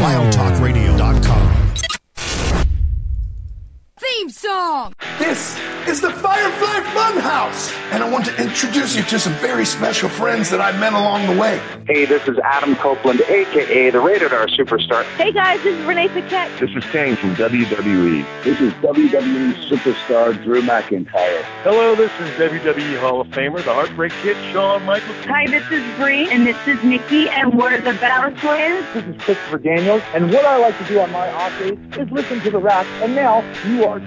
WildTalkRadio.com. Theme song! This is the Firefly Funhouse, and I want to introduce you to some very special friends that I met along the way. Hey, this is Adam Copeland, a.k.a. the Rated R Superstar. Hey, guys, this is Renee Paquette. This is Kang from WWE. This is WWE Superstar Drew McIntyre. Hello, this is WWE Hall of Famer, the Heartbreak Kid, Shawn Michaels. Hi, this is Bree, and this is Nikki, and we're the Battle Twins. This is Christopher Daniels, and what I like to do on my off days is listen to the rap, and now you are too.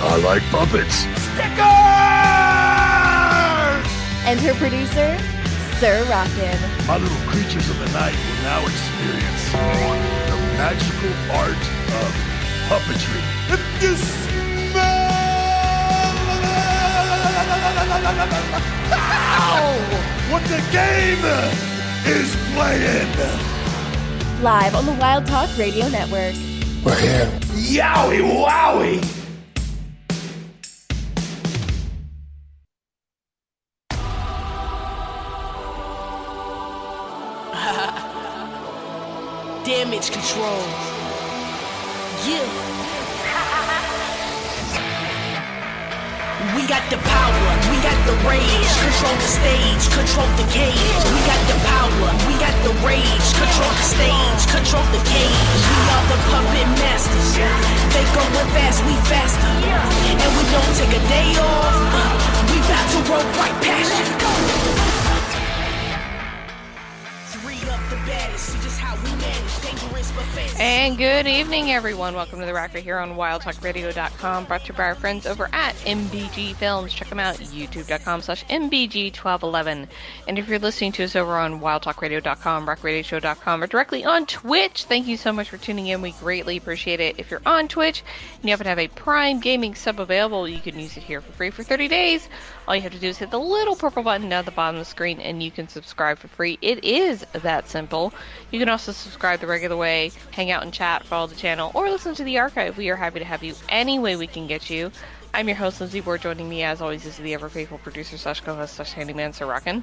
I like puppets. Stickers! And her producer, Sir Rockin. My little creatures of the night will now experience the magical art of puppetry. If you smell what the game is playing. Live on the Wild Talk Radio Network. We're here. Yowie wowie! Damage Control. Yeah. We got the power, we got the rage, control the stage, control the cage. We got the power, we got the rage, control the stage, control the cage. We are the puppet masters. They going fast, we faster. And we don't take a day off. We about to roll right past you. And good evening, everyone. Welcome to The Rocker here on WildTalkRadio.com, brought to you by our friends over at MBG Films. Check them out, YouTube.com/MBG1211. And if you're listening to us over on WildTalkRadio.com, RockRadioShow.com, or directly on Twitch, thank you so much for tuning in. We greatly appreciate it. If you're on Twitch and you happen to have a Prime Gaming sub available, you can use it here for free for 30 days. All you have to do is hit the little purple button down at the bottom of the screen, and you can subscribe for free. It is that simple. You can also subscribe the regular way, hang out and chat, follow the channel, or listen to the archive. We are happy to have you any way we can get you. I'm your host, Lindsey Ward. Joining me, as always, is the ever-faithful producer/co-host/handyman, Sir Rockin.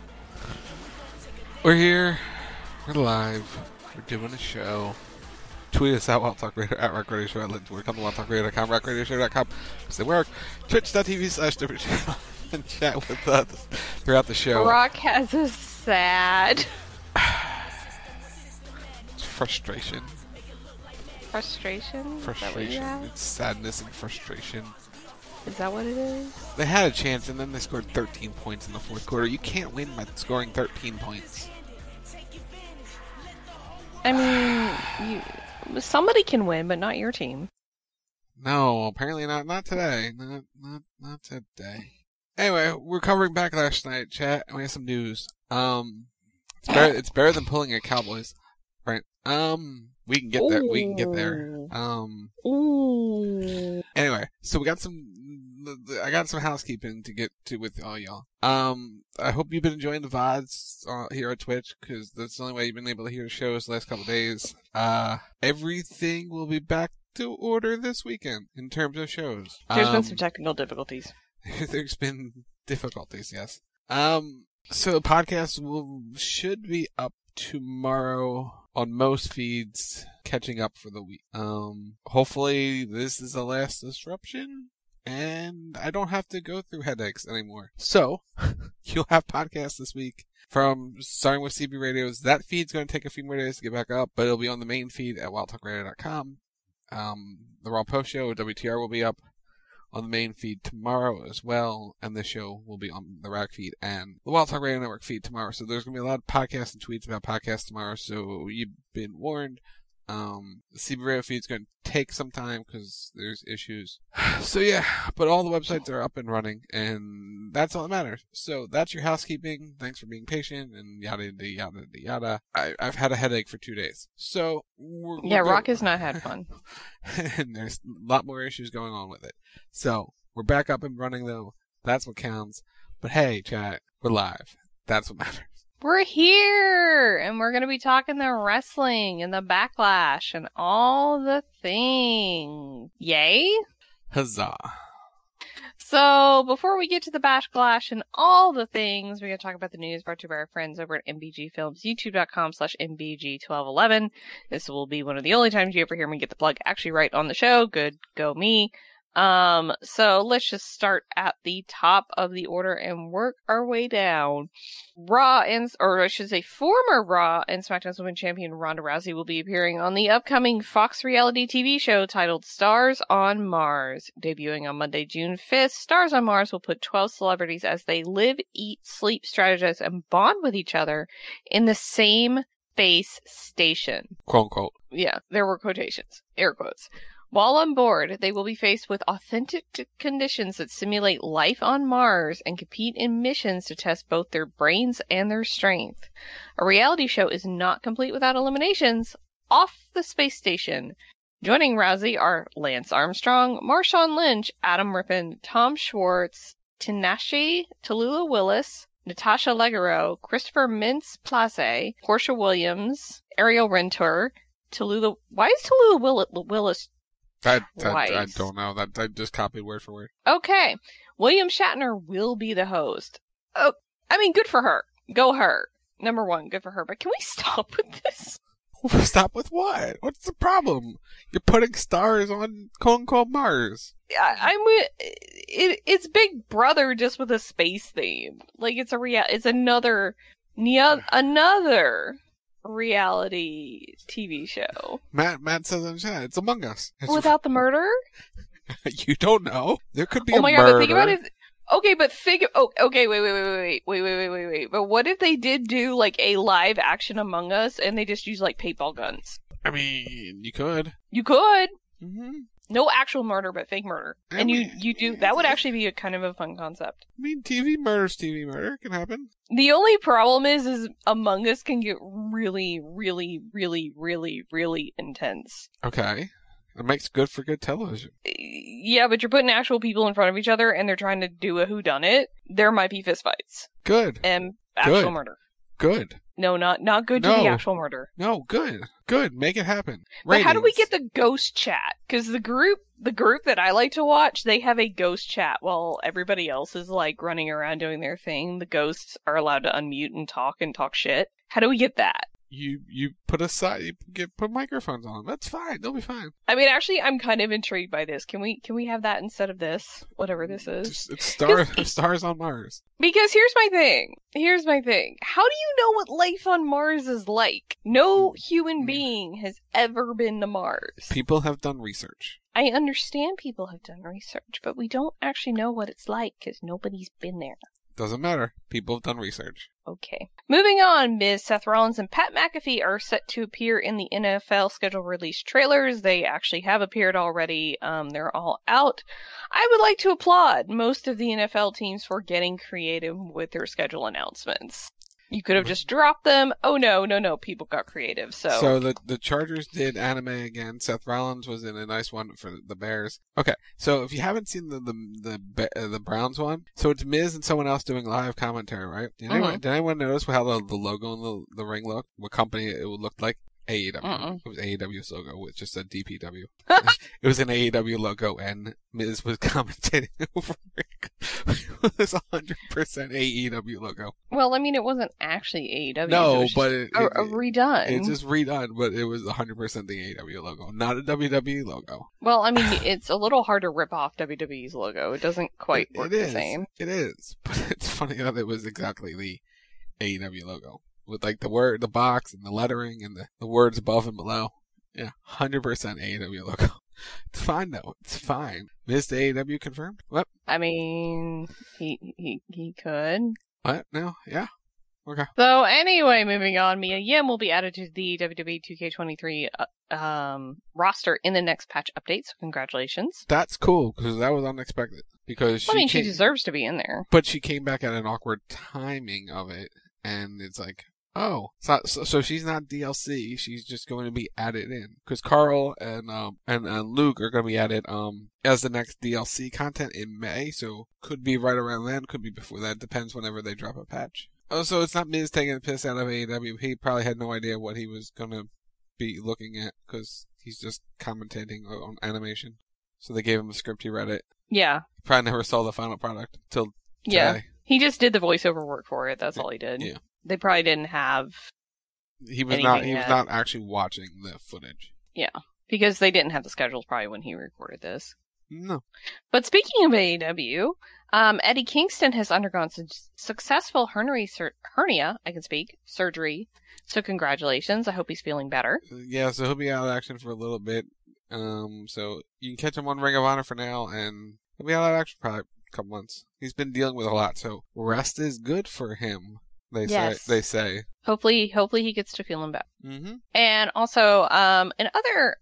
We're here. We're live. We're doing a show. Tweet us at WildTalkRadio, at RockRadioShow, at Lindsey Ward. Come to WildTalkRadio.com, RockRadioShow.com. It's the work. Twitch.tv/channel and chat with us throughout the show. Rock has a sad... Frustration. It's sadness and frustration. Is that what it is? They had a chance, and then they scored 13 points in the fourth quarter. You can't win by scoring 13 points. I mean, somebody can win, but not your team. No, apparently not. Not today. Not today. Anyway, we're covering Backlash tonight, chat, and we have some news. It's better than pulling at Cowboys. Right. We can get there. Ooh. Anyway, so we got I got some housekeeping to get to with all y'all. I hope you've been enjoying the VODs here on Twitch, because that's the only way you've been able to hear the shows the last couple of days. Everything will be back to order this weekend in terms of shows. There's been some technical difficulties. There's been difficulties, yes. So podcasts should be up tomorrow on most feeds, catching up for the week. Hopefully this is the last disruption and I don't have to go through headaches anymore. So you'll have podcasts this week starting with CB Radios. That feed's going to take a few more days to get back up, but it'll be on the main feed at wildtalkradio.com. The Raw Post Show, WTR, will be up on the main feed tomorrow as well, and this show will be on the Rock feed and the Wild Talk Radio Network feed tomorrow. So there's going to be a lot of podcasts and tweets about podcasts tomorrow, so you've been warned. The CB Radio feed's going to take some time because there's issues. So yeah, but all the websites are up and running, and that's all that matters. So that's your housekeeping. Thanks for being patient, and yada, yada, yada, yada. I've had a headache for 2 days. So Rock has not had fun. And there's a lot more issues going on with it. So we're back up and running, though. That's what counts. But hey, chat, we're live. That's what matters. We're here, and we're going to be talking the wrestling and the backlash and all the things. Yay? Huzzah. So before we get to the backlash and all the things, we're going to talk about the news brought to you by our friends over at MBG Films, youtube.com/MBG1211. This will be one of the only times you ever hear me get the plug actually right on the show. Good go me. So let's just start at the top of the order and work our way down. Former Raw and SmackDown Women's Champion Ronda Rousey will be appearing on the upcoming Fox reality TV show titled Stars on Mars. Debuting on Monday, June 5th, Stars on Mars will put 12 celebrities as they live, eat, sleep, strategize, and bond with each other in the same space station. Quote, unquote. Yeah, there were quotations. Air quotes. While on board, they will be faced with authentic conditions that simulate life on Mars and compete in missions to test both their brains and their strength. A reality show is not complete without eliminations off the space station. Joining Rousey are Lance Armstrong, Marshawn Lynch, Adam Rippon, Tom Schwartz, Tinashe, Tallulah Willis, Natasha Leggero, Christopher Mintz-Plasse, Portia Williams, Ariel Rentor, Tallulah... Why is Tallulah Willis... I don't know. I just copied word for word. Okay. William Shatner will be the host. Oh, I mean, good for her. Go her. Number one, good for her. But can we stop with this? Stop with what? What's the problem? You're putting stars on quote-unquote Mars. It's Big Brother just with a space theme. Like, it's a another reality TV show. Matt says in chat, it's Among Us. It's without the murder? You don't know. There could be a murder. Oh my god, but think about it. Okay, but wait. But what if they did do like a live action Among Us and they just use like paintball guns? I mean, you could. Mm-hmm. No actual murder, but fake murder. That would actually be a kind of a fun concept. I mean, TV murder can happen. The only problem is Among Us can get really, really, really, really, really intense. Okay. It makes good for good television. Yeah, but you're putting actual people in front of each other and they're trying to do a whodunit. There might be fistfights. Good. And actual murder. Good. No, not good to the actual murder. No, good. Good. Make it happen. Ratings. But how do we get the ghost chat? Because the group that I like to watch, they have a ghost chat while everybody else is like running around doing their thing. The ghosts are allowed to unmute and talk shit. How do we get that? You put put microphones on them. That's fine. They'll be fine. I mean, actually, I'm kind of intrigued by this. Can we have that instead of this? Whatever this is. It's Stars on Mars. Because here's my thing. How do you know what life on Mars is like? No human being has ever been to Mars. People have done research. I understand people have done research, but we don't actually know what it's like because nobody's been there. Doesn't matter. People have done research. Okay. Moving on, Ms. Seth Rollins and Pat McAfee are set to appear in the NFL scheduled release trailers. They actually have appeared already. They're all out. I would like to applaud most of the NFL teams for getting creative with their schedule announcements. You could have just dropped them. Oh, no. People got creative. So the Chargers did anime again. Seth Rollins was in a nice one for the Bears. Okay. So if you haven't seen the Browns one, so it's Miz and someone else doing live commentary, right? Did anyone notice how the logo on the ring looked? What company it looked like? AEW. Uh-uh. It was AEW's logo with just a DPW. It was an AEW logo, and Miz was commentating over it. It was 100% AEW logo. Well, I mean, it wasn't actually AEW. No, it was redone. It's just redone, but it was 100% the AEW logo, not a WWE logo. Well, I mean, it's a little hard to rip off WWE's logo. It doesn't quite work the same. It is, but it's funny that it was exactly the AEW logo. With like the word, the box, and the lettering, and the words above and below. Yeah, 100% AEW logo. It's fine, though. It's fine. Missed AEW confirmed? What? I mean, he could. What? No? Yeah. Okay. So anyway, moving on, Mia Yim will be added to the WWE 2K23 roster in the next patch update, so congratulations. That's cool, because that was unexpected. Because I mean, she deserves to be in there. But she came back at an awkward timing of it, and it's like, oh, it's not, so she's not DLC, she's just going to be added in. Because Carl and Luke are going to be added as the next DLC content in May, so could be right around then, could be before that, depends whenever they drop a patch. Oh, so it's not Miz taking a piss out of AEW. He probably had no idea what he was going to be looking at because he's just commentating on animation. So they gave him a script, he read it. Yeah. He probably never saw the final product till today. Yeah. He just did the voiceover work for it. That's all he did. Yeah. They probably didn't have He was not actually watching the footage. Yeah. Because they didn't have the schedules probably when he recorded this. No. But speaking of AEW, Eddie Kingston has undergone successful hernia surgery. So congratulations. I hope he's feeling better. Yeah, so he'll be out of action for a little bit. So you can catch him on Ring of Honor for now, and he'll be out of action probably a couple months. He's been dealing with a lot, so rest is good for him. They say. Hopefully he gets to feeling better. Mm-hmm. And also, in other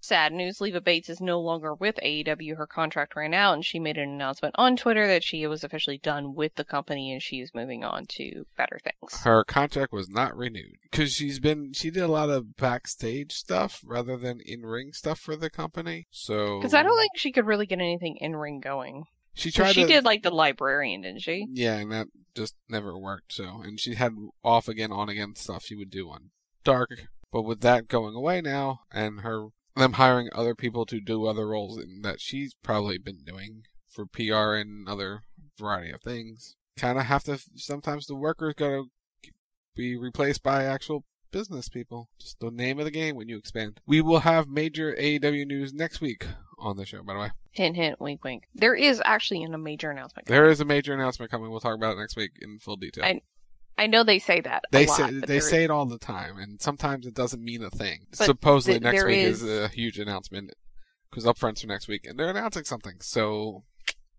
sad news, Leva Bates is no longer with AEW. Her contract ran out, and she made an announcement on Twitter that she was officially done with the company, and she is moving on to better things. Her contract was not renewed because she did a lot of backstage stuff rather than in-ring stuff for the company. So because I don't think she could really get anything in-ring going. She did like the librarian, didn't she? Yeah, and that just never worked. So, and she had off again, on again stuff she would do on Dark, but with that going away now, and them hiring other people to do other roles that she's probably been doing for PR and other variety of things. Kind of have to, sometimes the workers gotta be replaced by actual business people. Just the name of the game when you expand. We will have major AEW news next week on the show, by the way. Hint, hint, wink, wink. There is actually a major announcement coming. There is a major announcement coming. We'll talk about it next week in full detail. I know they say that. They say it all the time, and sometimes it doesn't mean a thing. But supposedly next week is a huge announcement because upfronts are next week, and they're announcing something. So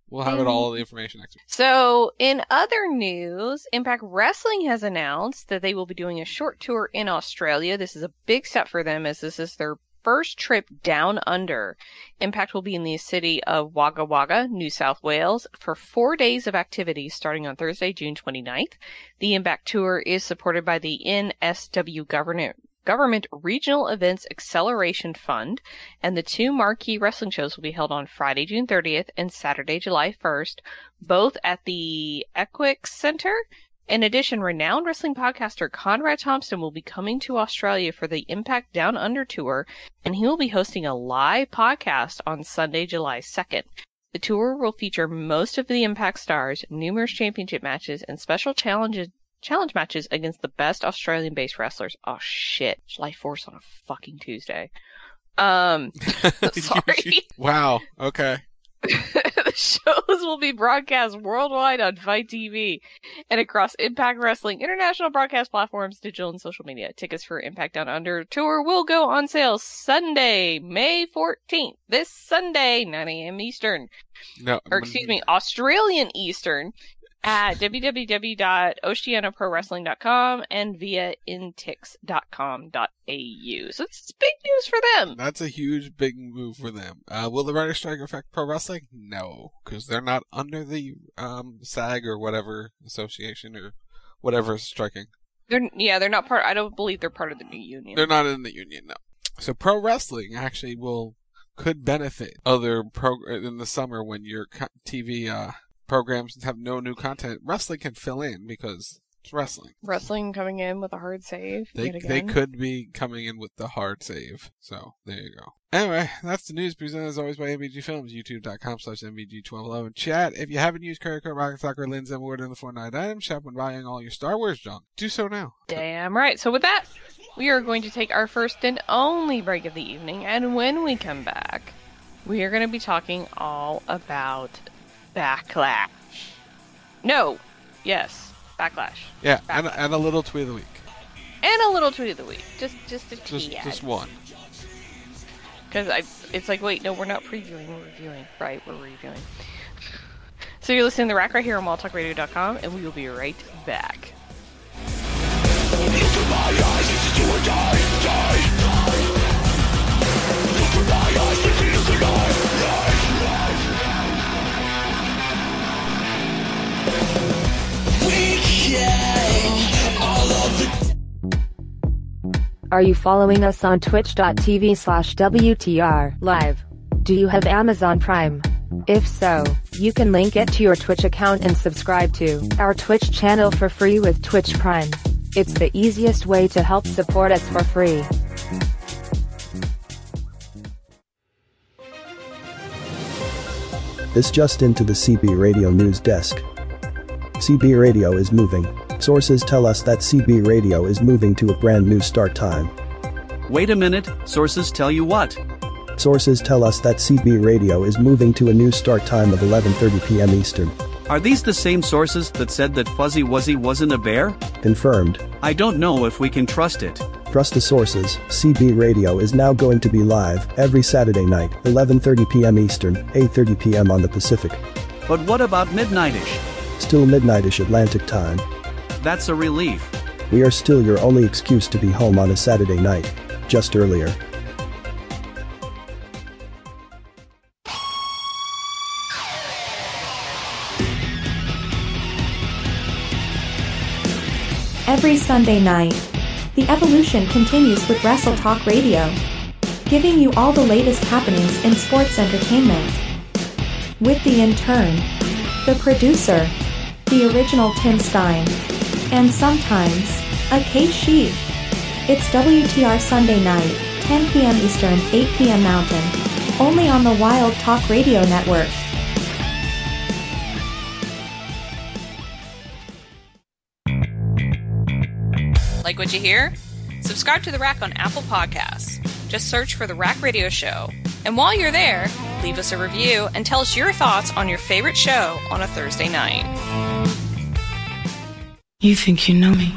we'll have all the information next week. So in other news, Impact Wrestling has announced that they will be doing a short tour in Australia. This is a big step for them as this is their first trip down under. Impact will be in the city of Wagga Wagga, New South Wales, for 4 days of activities starting on Thursday, June 29th. The Impact Tour is supported by the NSW Government Regional Events Acceleration Fund, and the two marquee wrestling shows will be held on Friday, June 30th and Saturday, July 1st, both at the Equix Centre. In addition, renowned wrestling podcaster Conrad Thompson will be coming to Australia for the Impact Down Under tour, and he will be hosting a live podcast on Sunday, July 2nd. The tour will feature most of the Impact stars, numerous championship matches, and special challenge matches against the best Australian-based wrestlers. Oh, shit. July 4th on a fucking Tuesday. Sorry. Wow. Okay. The shows will be broadcast worldwide on Fight TV and across Impact Wrestling international broadcast platforms, digital and social media. Tickets for Impact Down Under Tour will go on sale Sunday, May 14th. This Sunday, 9 a.m. Eastern. Australian Eastern at www.oceanaprowrestling.com and via intix.com.au. So it's big news for them. That's a huge, big move for them. Will the writer's strike affect pro wrestling? No, because they're not under the SAG or whatever association or whatever is striking. They're not part. I don't believe they're part of the new union. They're not in the union, no. So pro wrestling actually could benefit other in the summer when your TV programs have no new content. Wrestling can fill in because it's wrestling. Wrestling coming in with a hard save. They could be coming in with the hard save. So there you go. Anyway, that's the news presented as always by MBG Films, youtube.com/MBG1211. Chat, if you haven't used Curry Code, Rocket Soccer, Lindsey Ward in the $4.99 item shop when buying all your Star Wars junk, do so now. Damn right. So with that, we are going to take our first and only break of the evening, and when we come back, we are going to be talking all about Backlash. No. Yes. Backlash. Yeah, Backlash. And a little tweet of the week. Just a tea ad. Just one. Because it's like, wait, no, we're not previewing, we're reviewing. Right, we're reviewing. So you're listening to Rock right here on WildTalkRadio.com, and we will be right back. Are you following us on twitch.tv/WTR live? Do you have Amazon Prime? If so, you can link it to your Twitch account and subscribe to our Twitch channel for free with Twitch Prime. It's the easiest way to help support us for free. This just into the CB Radio news desk. CB Radio is moving. Sources tell us that CB Radio is moving to a brand new start time. Wait a minute, sources tell you what? Sources tell us that CB Radio is moving to a new start time of 11:30 p.m. Eastern. Are these the same sources that said that Fuzzy Wuzzy wasn't a bear? Confirmed. I don't know if we can trust it. Trust the sources. CB Radio is now going to be live every Saturday night, 11:30 p.m. Eastern, 8:30 p.m. on the Pacific. But what about midnightish? Still midnightish Atlantic time. That's a relief. We are still your only excuse to be home on a Saturday night. Just earlier. Every Sunday night, the evolution continues with Wrestle Talk Radio, giving you all the latest happenings in sports entertainment. With the intern, the producer, the original Tim Stein, and sometimes, a K-Sheet. It's WTR Sunday night, 10 p.m. Eastern, 8 p.m. Mountain, only on the Wild Talk Radio Network. Like what you hear? Subscribe to The Rack on Apple Podcasts. Just search for The Rack Radio Show. And while you're there, leave us a review and tell us your thoughts on your favorite show on a Thursday night. You think you know me.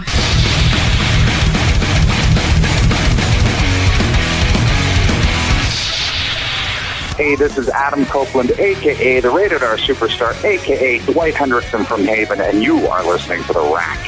Hey, this is Adam Copeland, a.k.a. the Rated R Superstar, a.k.a. Dwight Hendrickson from Haven, and you are listening to The Rack.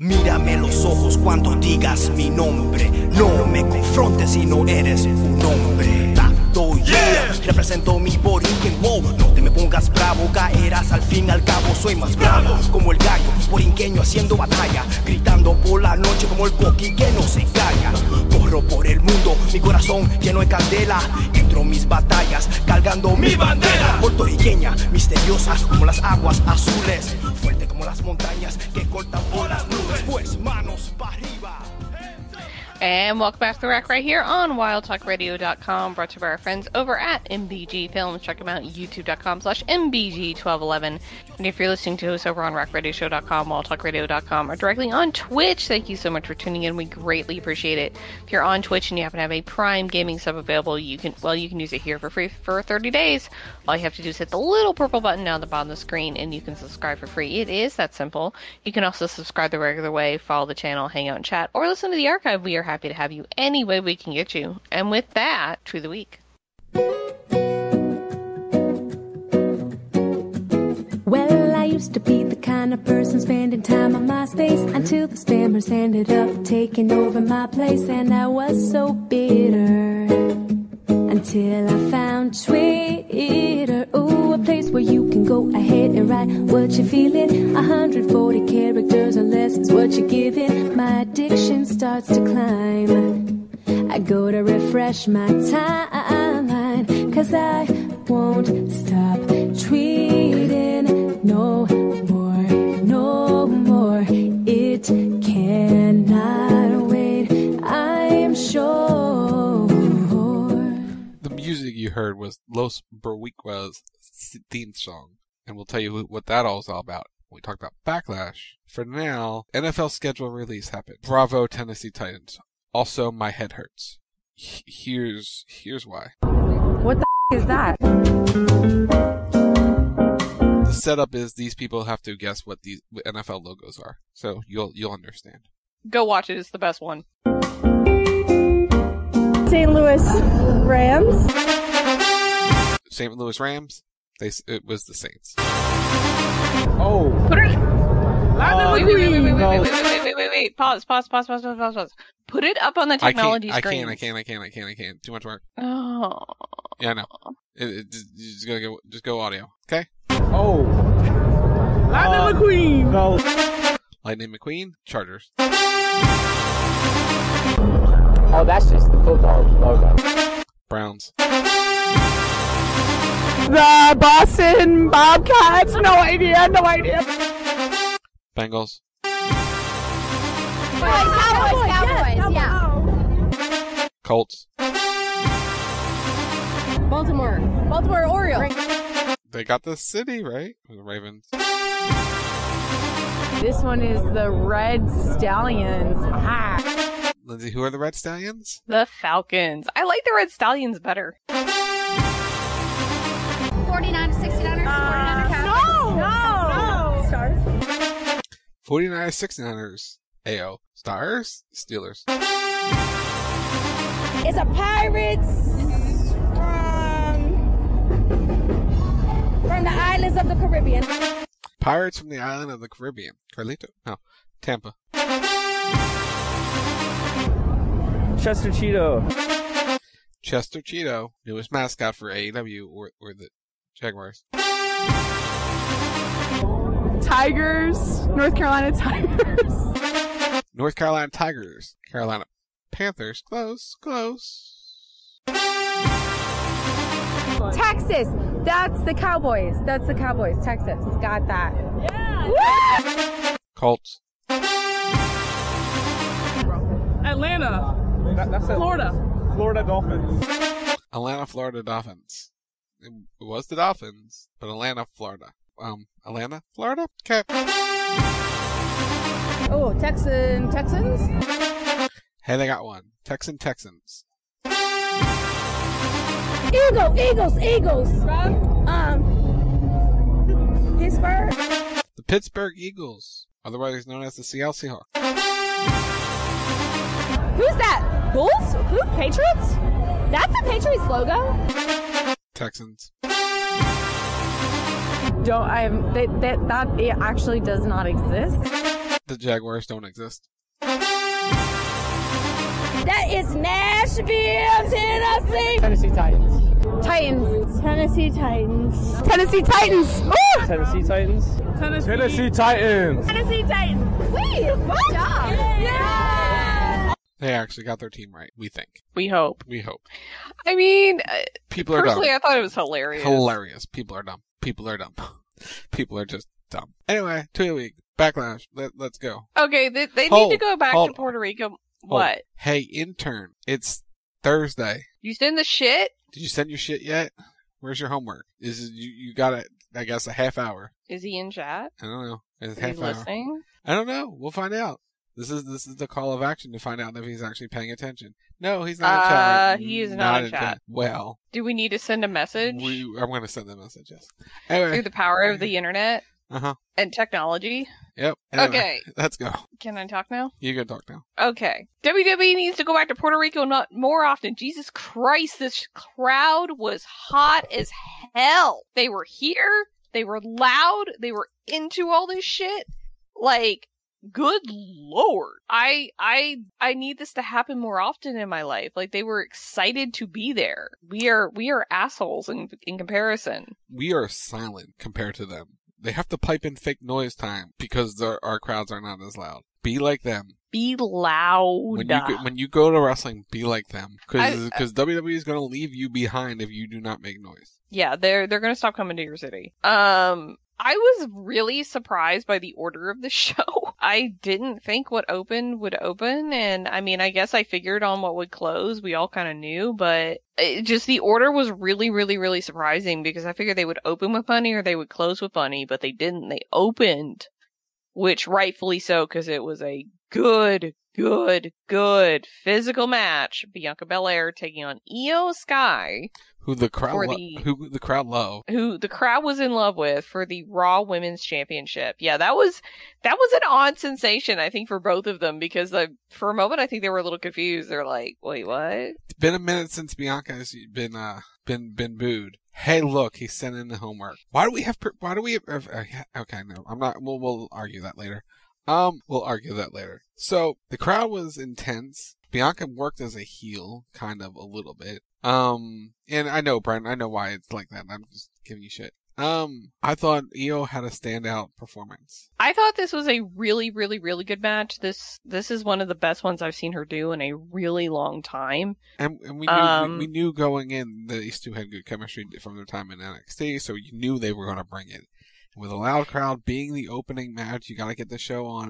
Mírame los ojos cuando digas mi nombre. No me confrontes si no eres un hombre. Tanto yeah. Represento mi Borinquen wow. No te me pongas bravo, caerás al fin al cabo. Soy más bravo como el gallo borinqueño haciendo batalla, gritando por la noche como el coqui que no se calla. Corro por el mundo, mi corazón lleno de candela. Entro mis batallas cargando mi bandera puertorriqueña, misteriosas como las aguas azules, fuerte como las montañas que cortan por las nubes. And welcome back to The Rack right here on WildTalkRadio.com, brought to you by our friends over at MBG Films. Check them out at YouTube.com/MBG1211. And if you're listening to us over on RockRadioShow.com, WildTalkRadio.com, or directly on Twitch, thank you so much for tuning in. We greatly appreciate it. If you're on Twitch and you happen to have a Prime Gaming sub available, you can use it here for free for 30 days. All you have to do is hit the little purple button down at the bottom of the screen, and you can subscribe for free. It is that simple. You can also subscribe the regular way, follow the channel, hang out and chat, or listen to the archive. We are happy to have you any way we can get you. And with that, True the Week. Well, I used to be the kind of person spending time on my space until the spammers ended up taking over my place, and I was so bitter until I found Twitter. Ooh, a place where you can go ahead and write what you're feeling. 140 characters or less is what you're giving. My addiction starts to climb. I go to refresh my timeline, 'cause I won't stop tweeting no more, no more. It cannot wait, I'm sure. Music you heard was Los Boricua's theme song, and we'll tell you what that all is all about. We talked about Backlash. For now, NFL schedule release happened. Bravo, Tennessee Titans. Also, my head hurts. Here's why. What the f*** is that? The setup is these people have to guess what these NFL logos are, so you'll understand. Go watch it. It's the best one. St. Louis Rams. St. Louis Rams? It was the Saints. Oh. Wait. Pause. Put it up on the technology screen. I can't. Too much work. Oh. Yeah, I know. Just go audio. Okay? Oh. Lightning McQueen. No. Lightning McQueen. Chargers. Oh, that's just the football logo. Browns. The Boston Bobcats. No idea. Bengals. Cowboys, yeah. Colts. Baltimore Orioles. They got the city, right? The Ravens. This one is the Red Stallions. Ah. Lindsay, who are the Red Stallions? The Falcons. I like the Red Stallions better. 49 to 69ers. 49 to 69ers. Ayo. Stars? Steelers. It's a Pirates from the islands of the Caribbean. Pirates from the island of the Caribbean. Carlito? No. Tampa. Chester Cheeto. Newest mascot for AEW or the Jaguars. Tigers. North Carolina Tigers. Carolina Panthers. Close. Texas. That's the Cowboys. Texas. Got that. Yeah. Woo! Colts. Atlanta. That's Florida. Atlanta, Florida Dolphins. It was the Dolphins, but Atlanta, Florida. Atlanta, Florida? Okay. Oh, Texans? Hey, they got one. Texans. Eagles. From? Pittsburgh? The Pittsburgh Eagles, otherwise known as the Seattle Seahawks. Who's that? Bulls? Who? Patriots? That's the Patriots logo? Texans. That actually does not exist. The Jaguars don't exist. That is Nashville, Tennessee. Tennessee Titans. Wait, what? Yeah. They actually got their team right, we think. We hope. I mean, people are dumb. Personally, I thought it was hilarious. People are just dumb. Anyway, tweet a week. Backlash. Let's go. Okay, they need to go back to Puerto Rico. What? Hey, intern. It's Thursday. You send the shit? Did you send your shit yet? Where's your homework? You got it, I guess, a half hour. Is he in chat? I don't know. Is he listening? I don't know. We'll find out. This is the call of action to find out if he's actually paying attention. No, he's not in chat. He is not in chat. Well. Do we need to send a message? I'm going to send a message, yes. Anyway. Through the power of the internet? Uh-huh. And technology? Yep. Anyway, okay. Let's go. Can I talk now? You can talk now. Okay. WWE needs to go back to Puerto Rico not more often. Jesus Christ, this crowd was hot as hell. They were here. They were loud. They were into all this shit. Like... Good Lord. I need this to happen more often in my life. Like, they were excited to be there. We are assholes in comparison. We are silent compared to them. They have to pipe in fake noise time because our crowds are not as loud. Be like them. Be loud. When you go to wrestling, be like them. Because WWE is going to leave you behind if you do not make noise. Yeah, they're going to stop coming to your city. I was really surprised by the order of the show. I didn't think what opened would open, and I mean, I guess I figured on what would close. We all kind of knew, but just the order was really, really, really surprising because I figured they would open with Bunny or they would close with Bunny, but they didn't. They opened, which rightfully so because it was a good physical match. Bianca Belair taking on Iyo Sky, who the crowd was in love with for the Raw Women's Championship. Yeah, that was an odd sensation, I think, for both of them, because for a moment I think they were a little confused. They're like, "Wait, what?" It's been a minute since Bianca has been booed. Hey, look, he's sending the homework. Why do we have? Okay, no, I'm not. We'll argue that later. We'll argue that later. So the crowd was intense. Bianca worked as a heel, kind of a little bit. And I know, Brian, I know why it's like that. I'm just giving you shit. I thought Iyo had a standout performance. I thought this was a really, really, really good match. This is one of the best ones I've seen her do in a really long time. And we knew going in that these two had good chemistry from their time in NXT, so you knew they were going to bring it. With a loud crowd being the opening match, you got to get the show off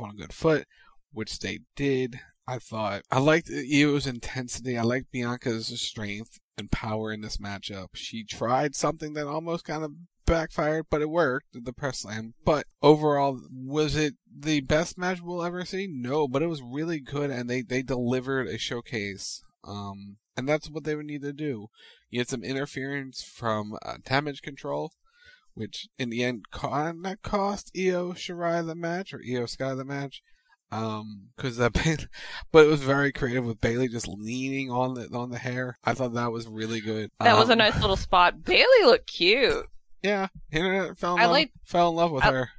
on a good foot, which they did. I thought I liked Io's intensity. I liked Bianca's strength and power in this matchup. She tried something that almost kind of backfired, but it worked, the press slam. But overall, was it the best match we'll ever see? No, but it was really good, and they delivered a showcase. And that's what they would need to do. You had some interference from Damage Control, which in the end cost Iyo Shirai the match, or Iyo Sky the match, but it was very creative with Bailey just leaning on the hair. I thought that was really good. That was a nice little spot. Bailey looked cute. Yeah, internet fell in love with her.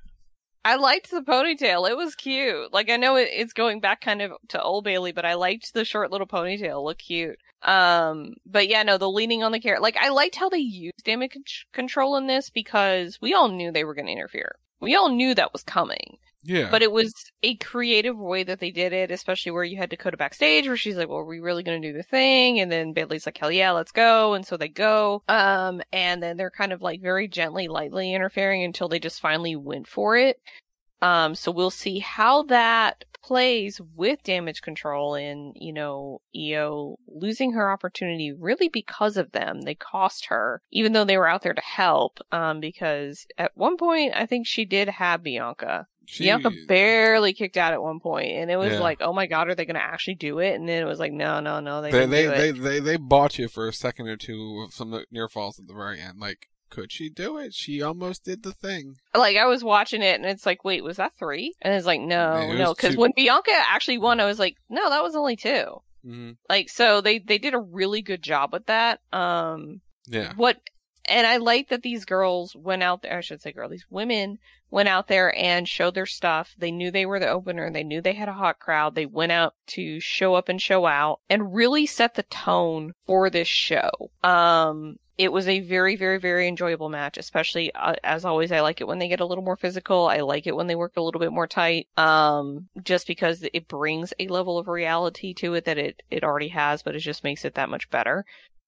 I liked the ponytail. It was cute. Like, I know it's going back kind of to old Bailey, but I liked the short little ponytail. Looked cute. But yeah, no, the leaning on the carrot. Like, I liked how they used Damage Control in this, because we all knew they were going to interfere. We all knew that was coming. Yeah. But it was a creative way that they did it, especially where you had Dakota backstage, where she's like, well, are we really going to do the thing? And then Bailey's like, hell yeah, let's go. And so they go. And then they're kind of like very gently, lightly interfering until they just finally went for it. So we'll see how that plays with Damage Control and, you know, Iyo losing her opportunity really because of them. They cost her, even though they were out there to help, because at one point, I think she did have Bianca. Bianca barely kicked out at one point, and it was like, oh my god, are they going to actually do it? And then it was like, no, they didn't do it. They bought you for a second or two from the near falls at the very end, like, could she do it? She almost did the thing. Like, I was watching it, and it's like, wait, was that 3? And it's like, no, because when Bianca actually won, I was like, no, that was only 2. Mm-hmm. Like, so they did a really good job with that. And I like that these girls went out there, I should say girl, these women went out there and showed their stuff. They knew they were the opener. They knew they had a hot crowd. They went out to show up and show out and really set the tone for this show. It was a very, very, very enjoyable match, especially, as always, I like it when they get a little more physical. I like it when they work a little bit more tight, just because it brings a level of reality to it that it already has, but it just makes it that much better.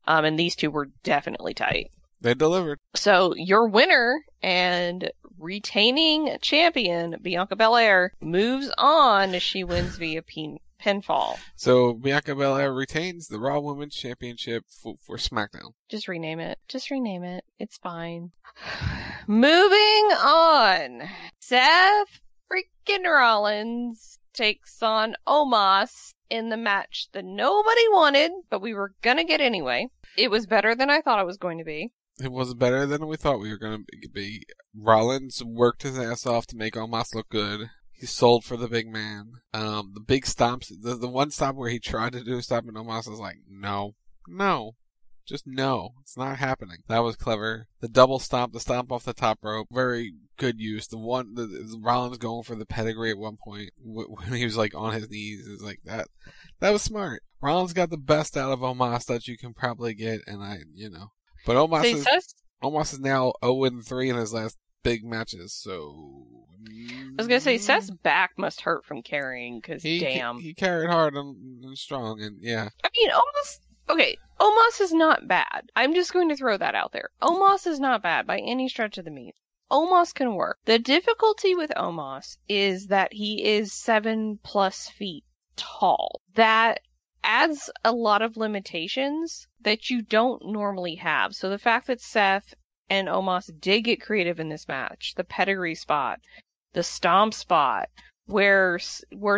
And these two were definitely tight. They delivered. So your winner and retaining champion, Bianca Belair, moves on as she wins via pinfall. So Bianca Belair retains the Raw Women's Championship for SmackDown. Just rename it. It's fine. Moving on. Seth freaking Rollins takes on Omos in the match that nobody wanted, but we were going to get anyway. It was better than I thought it was going to be. It was better than we thought we were going to be. Rollins worked his ass off to make Omos look good. He sold for the big man. The big stomps, the one stop where he tried to do a stop and Omos was like, no. Just no. It's not happening. That was clever. The double stomp, the stomp off the top rope, very good use. The Rollins going for the pedigree at one point when he was like on his knees. It was like that. That was smart. Rollins got the best out of Omos that you can probably get, and But Omos is now 0-3 in his last big matches, so... I was going to say, Seth's back must hurt from carrying, because damn. He carried hard and strong, and yeah. I mean, Omos... Okay, Omos is not bad. I'm just going to throw that out there. Omos is not bad by any stretch of the means. Omos can work. The difficulty with Omos is that he is 7+ feet tall. That adds a lot of limitations that you don't normally have. So the fact that Seth and Omos did get creative in this match, the pedigree spot, the stomp spot, where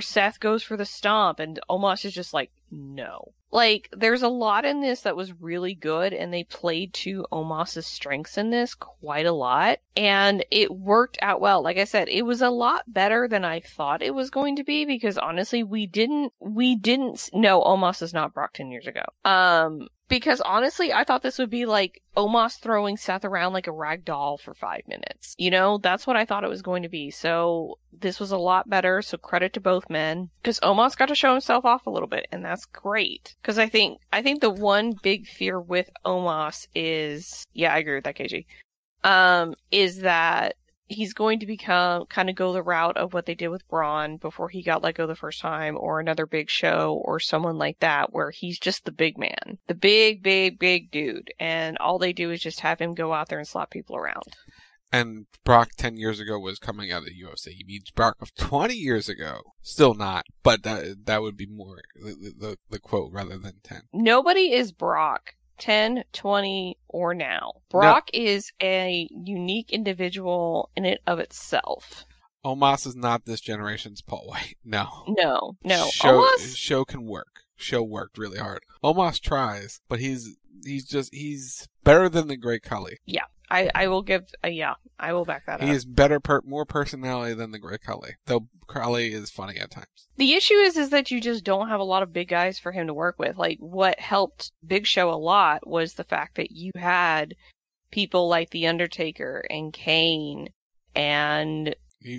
Seth goes for the stomp and Omos is just like, no. Like, there's a lot in this that was really good, and they played to Omos's strengths in this quite a lot, and it worked out well. Like I said, it was a lot better than I thought it was going to be, because honestly, we didn't know Omos is not Brock 10 years ago. Because honestly, I thought this would be like Omos throwing Seth around like a rag doll for 5 minutes. You know, that's what I thought it was going to be. So this was a lot better. So credit to both men, because Omos got to show himself off a little bit, and that's great. Because I think the one big fear with Omos is, yeah, I agree with that, KG, is that he's going to become kind of go the route of what they did with Braun before he got let go the first time, or another big show or someone like that, where he's just the big man, the big dude, and all they do is just have him go out there and slap people around. And Brock 10 years ago was coming out of the UFC. He means Brock of 20 years ago. Still not, but that would be more the quote rather than 10. Nobody is Brock 10, 20, or now. Brock is a unique individual in and of itself. Omos is not this generation's Paul White. No. Show can work. Show worked really hard. Omos tries, but he's better than the Great Khali. Yeah. I will back that up. He is better, more personality than the Great Khali, though Khali is funny at times. The issue is that you just don't have a lot of big guys for him to work with. Like, what helped Big Show a lot was the fact that you had people like The Undertaker and Kane and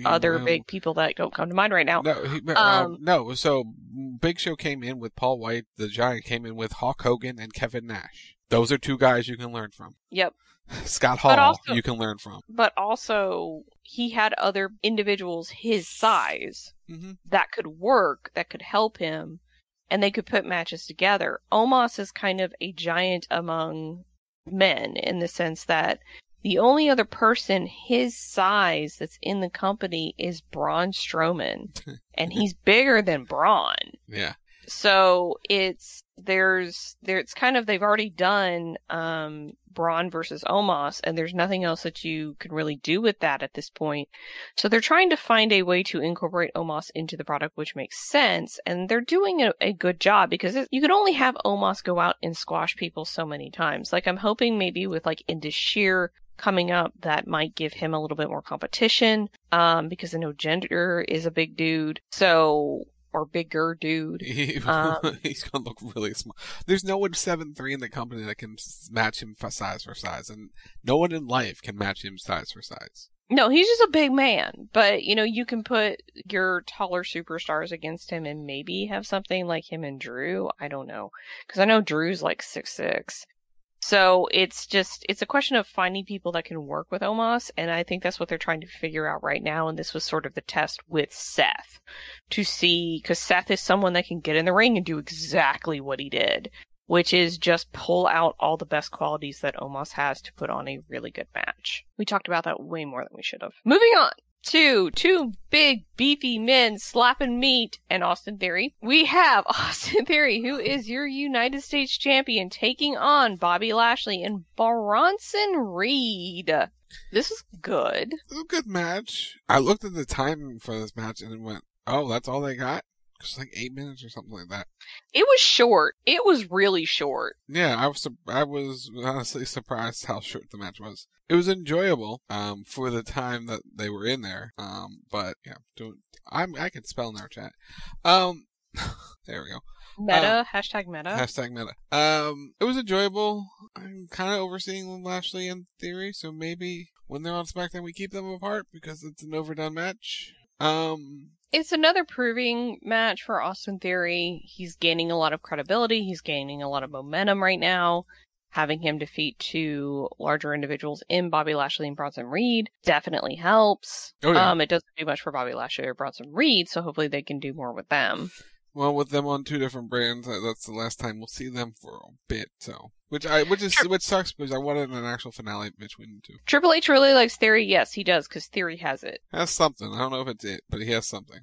other big people that don't come to mind right now. So Big Show came in with Paul White, the Giant came in with Hulk Hogan and Kevin Nash. Those are two guys you can learn from. Yep. Scott Hall, also, you can learn from. But also, he had other individuals his size that could work, that could help him, and they could put matches together. Omos is kind of a giant among men in the sense that the only other person his size that's in the company is Braun Strowman, and he's bigger than Braun. Yeah. So it's kind of, they've already done Braun versus Omos, and there's nothing else that you can really do with that at this point. So they're trying to find a way to incorporate Omos into the product, which makes sense, and they're doing a good job, because you can only have Omos go out and squash people so many times. Like, I'm hoping maybe with like Indashir coming up, that might give him a little bit more competition, because I know Gender is a big dude, so... or bigger dude. He's going to look really small. There's no one 7'3" in the company that can match him size for size, and no one in life can match him size for size. No, he's just a big man, but you can put your taller superstars against him and maybe have something like him and Drew. I don't know, because I know Drew's like 6'6". So it's a question of finding people that can work with Omos, and I think that's what they're trying to figure out right now, and this was sort of the test with Seth to see, because Seth is someone that can get in the ring and do exactly what he did, which is just pull out all the best qualities that Omos has to put on a really good match. We talked about that way more than we should have. Moving on to two big beefy men slapping meat and Austin Theory. We have Austin Theory, who is your United States champion, taking on Bobby Lashley and Bronson Reed. This is good. It's a good match. I looked at the time for this match and went, oh, that's all they got? It's like 8 minutes or something like that. It was short. It was really short. Yeah, I was honestly surprised how short the match was. It was enjoyable for the time that they were in there. But yeah, I can spell in our chat. There we go. Meta, hashtag meta. Hashtag meta. It was enjoyable. I'm kind of overseeing Lashley and Theory, so maybe when they're on SmackDown we keep them apart because it's an overdone match. It's another proving match for Austin Theory. He's gaining a lot of credibility. He's gaining a lot of momentum right now. Having him defeat two larger individuals in Bobby Lashley and Bronson Reed definitely helps. Oh, yeah. It doesn't do much for Bobby Lashley or Bronson Reed, so hopefully they can do more with them. Well, with them on two different brands, that's the last time we'll see them for a bit. So, which sucks because I wanted an actual finale between the two. Triple H really likes Theory. Yes, he does, because Theory has it. Has something. I don't know if it's it, but he has something.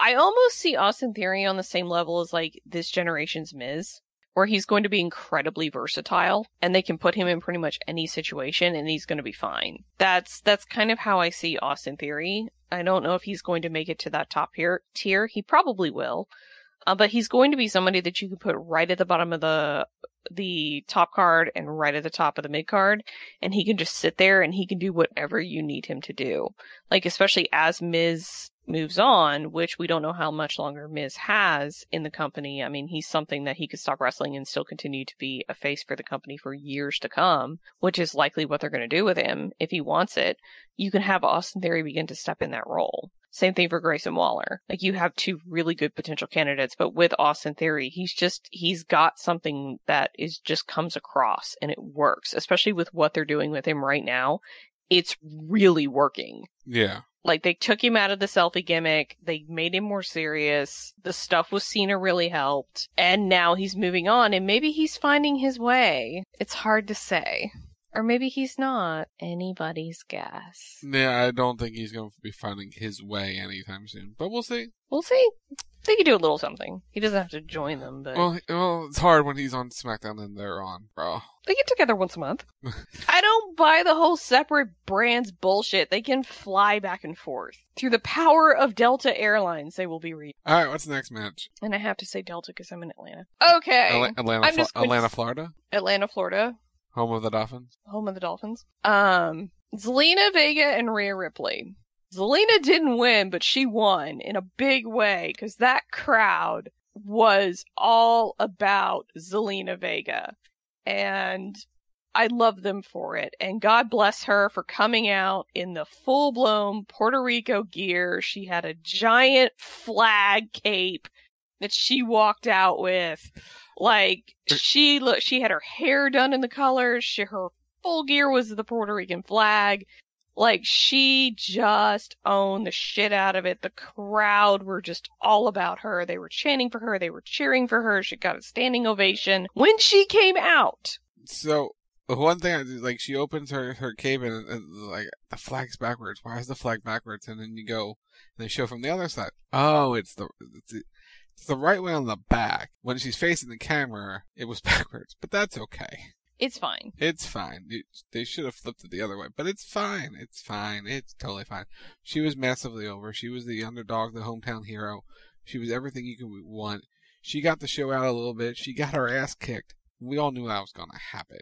I almost see Austin Theory on the same level as like this generation's Miz, where he's going to be incredibly versatile, and they can put him in pretty much any situation, and he's going to be fine. That's kind of how I see Austin Theory. I don't know if he's going to make it to that top tier. He probably will. But he's going to be somebody that you can put right at the bottom of the top card and right at the top of the mid card, and he can just sit there and he can do whatever you need him to do. Like, especially as Miz moves on, which we don't know how much longer Miz has in the company. I mean, he's something that he could stop wrestling and still continue to be a face for the company for years to come, which is likely what they're going to do with him if he wants it. You can have Austin Theory begin to step in that role. Same thing for Grayson Waller. Like, you have two really good potential candidates, but with Austin Theory, he's got something that is just comes across and it works, especially with what they're doing with him right now. It's really working. Yeah. Like, they took him out of the selfie gimmick. They made him more serious. The stuff with Cena really helped. And now he's moving on, and maybe he's finding his way. It's hard to say. Or maybe he's not. Anybody's guess. Yeah, I don't think he's going to be finding his way anytime soon. But we'll see. We'll see. They could do a little something. He doesn't have to join them, but... Well, it's hard when he's on SmackDown and they're on Raw. They get together once a month. I don't buy the whole separate brands bullshit. They can fly back and forth. Through the power of Delta Airlines, they will be reading. All right, what's the next match? And I have to say Delta because I'm in Atlanta. Okay. Atlanta, Florida? Atlanta, Florida. Home of the Dolphins? Home of the Dolphins. Zelina Vega and Rhea Ripley. Zelina didn't win, but she won in a big way because that crowd was all about Zelina Vega. And I love them for it. And God bless her for coming out in the full-blown Puerto Rico gear. She had a giant flag cape that she walked out with. Like, she had her hair done in the colors. Her full gear was the Puerto Rican flag. Like, she just owned the shit out of it. The crowd were just all about her. They were chanting for her. They were cheering for her. She got a standing ovation when she came out. So, one thing, like, she opens her cape and like, the flag's backwards. Why is the flag backwards? And then you go, and they show from the other side. Oh, it's the right way on the back. When she's facing the camera, it was backwards, but that's okay. It's fine. It's fine. They should have flipped it the other way, but it's fine. It's fine. It's totally fine. She was massively over. She was the underdog, the hometown hero. She was everything you could want. She got the show out a little bit. She got her ass kicked. We all knew that was going to happen.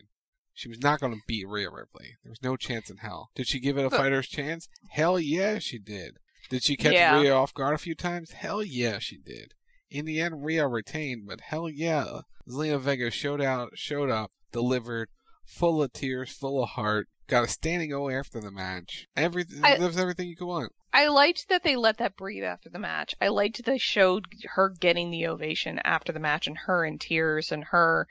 She was not going to beat Rhea Ripley. There was no chance in hell. Did she give it a fighter's chance? Hell yeah, she did. Did she catch Rhea off guard a few times? Hell yeah, she did. In the end, Rhea retained, but hell yeah, Zelina Vega showed up, delivered, full of tears, full of heart, got a standing O after the match. That was everything you could want. I liked that they let that breathe after the match. I liked that they showed her getting the ovation after the match and her in tears and her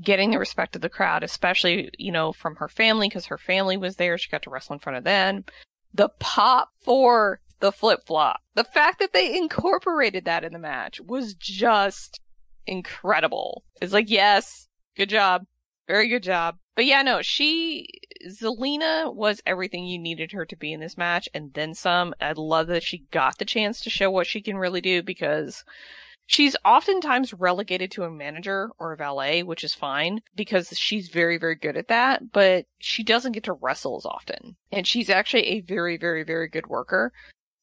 getting the respect of the crowd, especially, you know, from her family, because her family was there. She got to wrestle in front of them. The pop for the flip-flop. The fact that they incorporated that in the match was just incredible. It's like, yes, good job. Very good job. But yeah, no, Zelina was everything you needed her to be in this match, and then some. I love that she got the chance to show what she can really do, because she's oftentimes relegated to a manager or a valet, which is fine, because she's very, very good at that, but she doesn't get to wrestle as often. And she's actually a very, very, very good worker.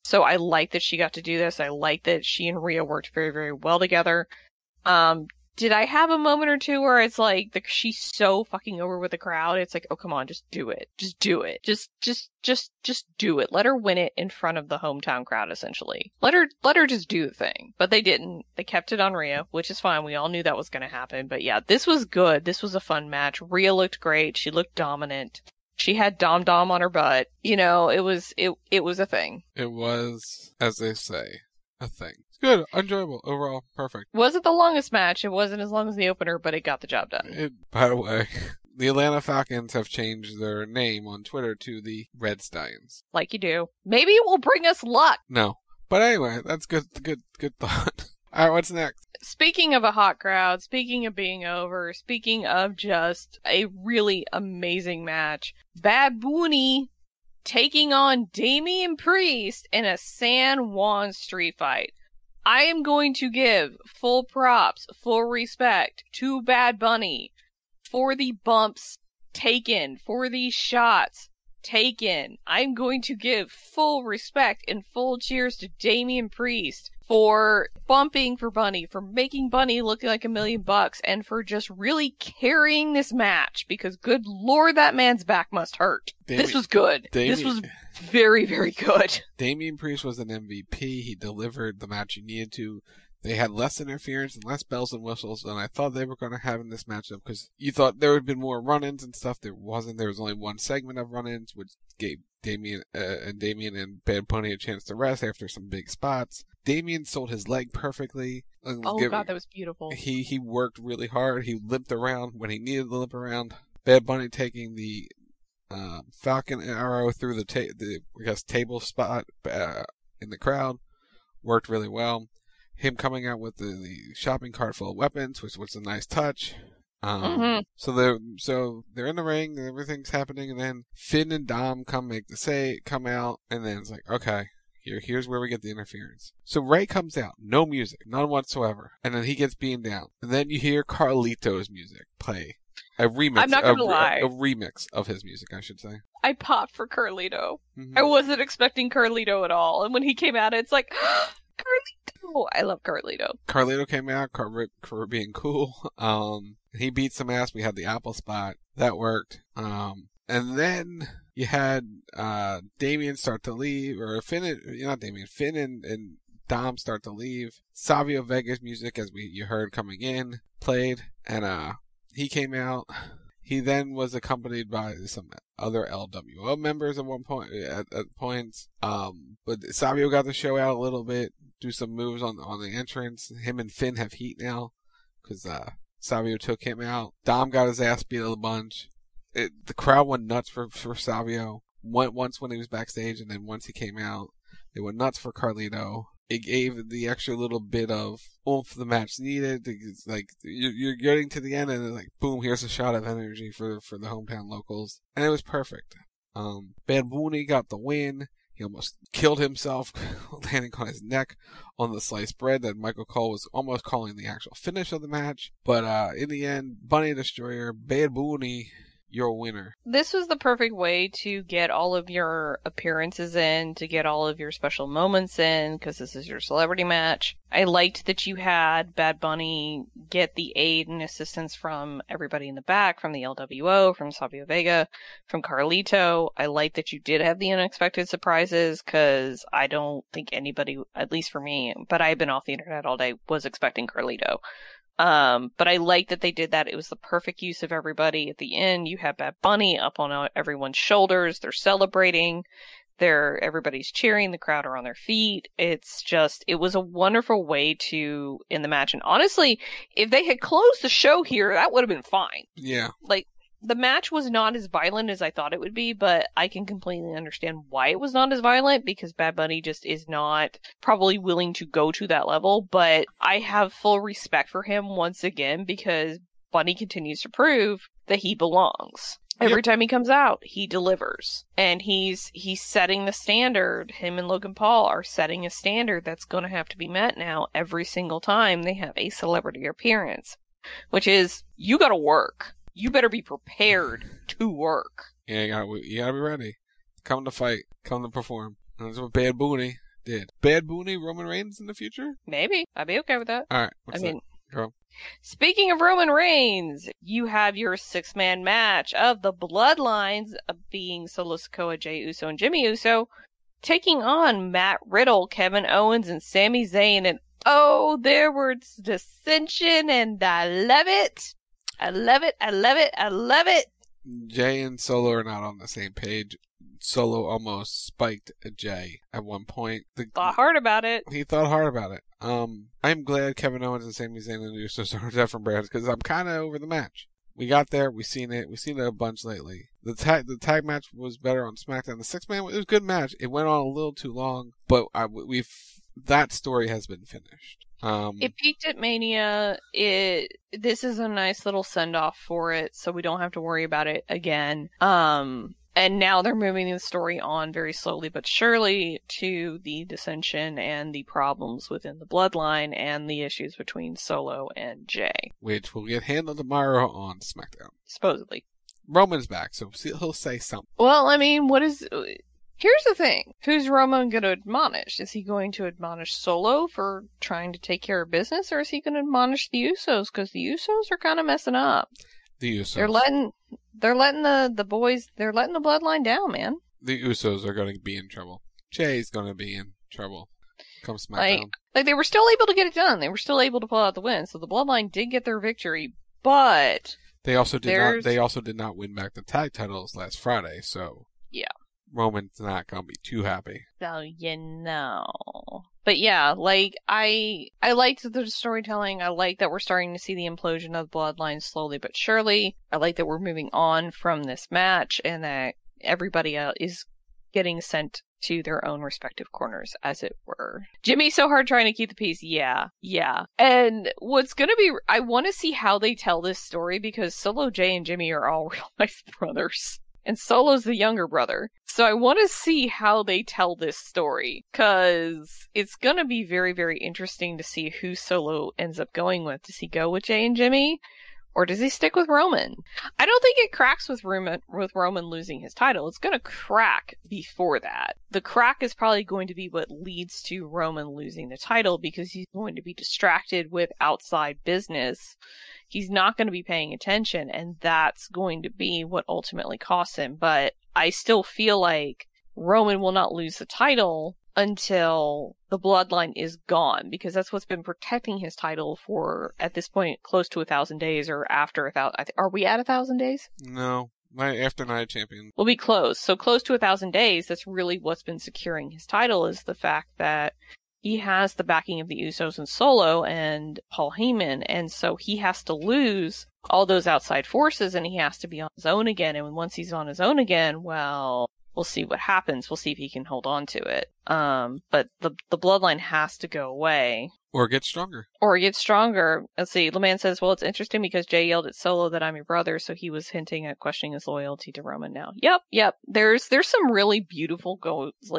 So I like that she got to do this. I like that she and Rhea worked very, very well together. Did I have a moment or two where it's like, she's so fucking over with the crowd? It's like, oh, come on, just do it. Just do it. Just do it. Let her win it in front of the hometown crowd, essentially. Let her just do the thing. But they didn't. They kept it on Rhea, which is fine. We all knew that was going to happen. But yeah, this was good. This was a fun match. Rhea looked great. She looked dominant. She had Dom on her butt. You know, it was a thing. It was, as they say, a thing. It's good. Enjoyable. Overall, perfect. Wasn't the longest match. It wasn't as long as the opener, but it got the job done. By the way, the Atlanta Falcons have changed their name on Twitter to the Red Stallions. Like you do. Maybe it will bring us luck. No. But anyway, that's good thought. All right, what's next? Speaking of a hot crowd, speaking of being over, speaking of just a really amazing match, Bad Bunny taking on Damian Priest in a San Juan street fight. I am going to give full props, full respect to Bad Bunny for the bumps taken, for the shots, taken. I'm going to give full respect and full cheers to Damian Priest for bumping for Bunny, for making Bunny look like $1 million bucks, and for just really carrying this match, because good lord, that man's back must hurt. This was good. This was very, very good. Damian Priest was an MVP. He delivered the match you needed to. They had less interference and less bells and whistles than I thought they were going to have in this matchup, because you thought there would have been more run-ins and stuff. There wasn't. There was only one segment of run-ins, which gave Damian and Bad Bunny a chance to rest after some big spots. Damian sold his leg perfectly. Oh, God, that was beautiful. He worked really hard. He limped around when he needed to limp around. Bad Bunny taking the Falcon Arrow through the table spot in the crowd worked really well. Him coming out with the shopping cart full of weapons, which was a nice touch. So they're in the ring, and everything's happening, and then Finn and Dom come out, and then it's like, okay, here's where we get the interference. So Ray comes out, no music, none whatsoever, and then he gets beaten down, and then you hear Carlito's music play, a remix of his music, I should say. I popped for Carlito. Mm-hmm. I wasn't expecting Carlito at all, and when he came out, it's like. Carlito! I love Carlito. Carlito came out, being cool. He beat some ass. We had the apple spot. That worked. And then you had Damian start to leave, or Finn and Dom start to leave. Savio Vega's music, as you heard coming in, played, and he came out. He then was accompanied by some other LWO members at one point. At points, but Savio got the show out a little bit, do some moves on the entrance. Him and Finn have heat now, because Savio took him out. Dom got his ass beat a bunch. The crowd went nuts for Savio. Went once when he was backstage, and then once he came out, they went nuts for Carlito. It gave the extra little bit of oomph the match needed. It's like you're getting to the end, and then like boom, here's a shot of energy for the hometown locals, and it was perfect. Bad Bunny got the win. He almost killed himself, landing on his neck on the sliced bread that Michael Cole was almost calling the actual finish of the match. But in the end, Bunny Destroyer, Bad Bunny. Your winner. This was the perfect way to get all of your appearances in, to get all of your special moments in, because this is your celebrity match. I liked that you had Bad Bunny get the aid and assistance from everybody in the back, from the LWO, from Savio Vega, from Carlito. I liked that you did have the unexpected surprises, because I don't think anybody, at least for me, but I've been off the internet all day, was expecting Carlito. But I like that they did that. It was the perfect use of everybody. At the end, you have Bad Bunny up on everyone's shoulders. They're celebrating. Everybody's cheering. The crowd are on their feet. It was a wonderful way to end the match. And honestly, if they had closed the show here, that would have been fine. Yeah. Like, the match was not as violent as I thought it would be, but I can completely understand why it was not as violent, because Bad Bunny just is not probably willing to go to that level. But I have full respect for him once again, because Bunny continues to prove that he belongs. Every time he comes out, he delivers, and he's setting the standard. Him and Logan Paul are setting a standard that's going to have to be met now every single time they have a celebrity appearance, which is you got to work. You better be prepared to work. Yeah, you gotta be ready. Come to fight. Come to perform. And that's what Bad Bunny did. Bad Bunny, Roman Reigns in the future? Maybe. I'd be okay with that. All right. Go. Speaking of Roman Reigns, you have your 6-man match of the Bloodlines, being Solo Sikoa, Jey Uso, and Jimmy Uso, taking on Matt Riddle, Kevin Owens, and Sami Zayn. And oh, there was dissension, and I love it. I love it. I love it. I love it. Jey and Solo are not on the same page. Solo almost spiked Jey at one point. He thought hard about it. I'm glad Kevin Owens and Sami Zayn and Usos are different brands, because I'm kind of over the match. We got there. We've seen it. We've seen it a bunch lately. The tag match was better on SmackDown. The 6-man, it was a good match. It went on a little too long, but that story has been finished. It peaked at Mania. This is a nice little send-off for it, so we don't have to worry about it again. And now they're moving the story on very slowly but surely to the dissension and the problems within the Bloodline and the issues between Solo and Jey. Which will get handled tomorrow on SmackDown. Supposedly. Roman's back, so he'll say something. Well, I mean, what is... Here's the thing. Who's Roman going to admonish? Is he going to admonish Solo for trying to take care of business, or is he going to admonish the Usos? Because the Usos are kind of messing up. The Usos. They're letting the bloodline down, man. The Usos are going to be in trouble. Jay's going to be in trouble. Come SmackDown. Like, they were still able to get it done. They were still able to pull out the win. So the bloodline did get their victory, but... They also did not win back the tag titles last Friday, so... Yeah. Roman's not gonna be too happy. So you know. But yeah, like I liked the storytelling. I like that we're starting to see the implosion of the bloodline slowly but surely. I like that we're moving on from this match and that everybody else is getting sent to their own respective corners, as it were. Jimmy's so hard trying to keep the peace. Yeah. And what's gonna be, I want to see how they tell this story, because Solo, Jay, and Jimmy are all real life brothers. And Solo's the younger brother. So I want to see how they tell this story, because it's going to be very, very interesting to see who Solo ends up going with. Does he go with Jay and Jimmy, or does he stick with Roman? I don't think it cracks with Roman losing his title. It's going to crack before that. The crack is probably going to be what leads to Roman losing the title, because he's going to be distracted with outside business. He's not going to be paying attention, and that's going to be what ultimately costs him. But I still feel like Roman will not lose the title until the bloodline is gone, because that's what's been protecting his title for, at this point, close to 1,000 days, or after 1,000. Are we at 1,000 days? No. After Night of Champions. We'll be close. So close to 1,000 days, that's really what's been securing his title, is the fact that he has the backing of the Usos and Solo and Paul Heyman, and so he has to lose all those outside forces, and he has to be on his own again. And once he's on his own again, well, we'll see what happens. We'll see if he can hold on to it. But the bloodline has to go away. Or get stronger. Let's see. LeMan says, well, it's interesting because Jay yelled at Solo that I'm your brother, so he was hinting at questioning his loyalty to Roman now. Yep. There's some really beautiful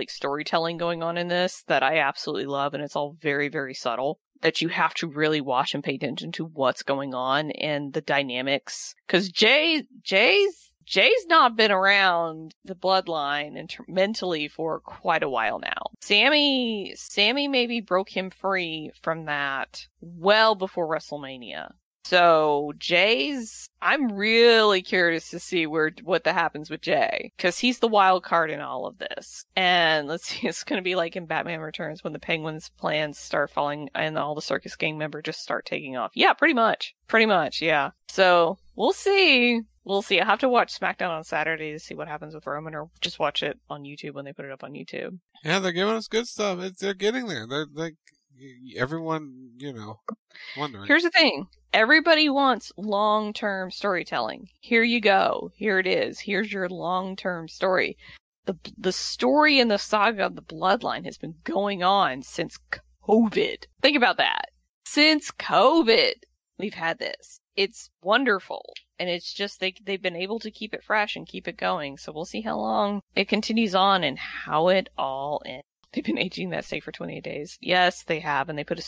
storytelling going on in this that I absolutely love, and it's all very, very subtle, that you have to really watch and pay attention to what's going on and the dynamics. Because Jay's not been around the bloodline and mentally for quite a while now. Sammy maybe broke him free from that well before WrestleMania. So I'm really curious to see what happens with Jay, because he's the wild card in all of this. And let's see, it's going to be like in Batman Returns when the Penguin's plans start falling and all the circus gang members just start taking off. Yeah, pretty much, yeah. So we'll see. I have to watch SmackDown on Saturday to see what happens with Roman, or just watch it on YouTube when they put it up on YouTube. Yeah, they're giving us good stuff. They're getting there. They're like, everyone, wondering. Here's the thing. Everybody wants long-term storytelling. Here you go. Here it is. Here's your long-term story. The story and the saga of the bloodline has been going on since COVID. Think about that. Since COVID, we've had this. It's wonderful. And it's just they've been able to keep it fresh and keep it going. So we'll see how long it continues on and how it all ends. They've been aging that steak for 28 days. Yes, they have. And they put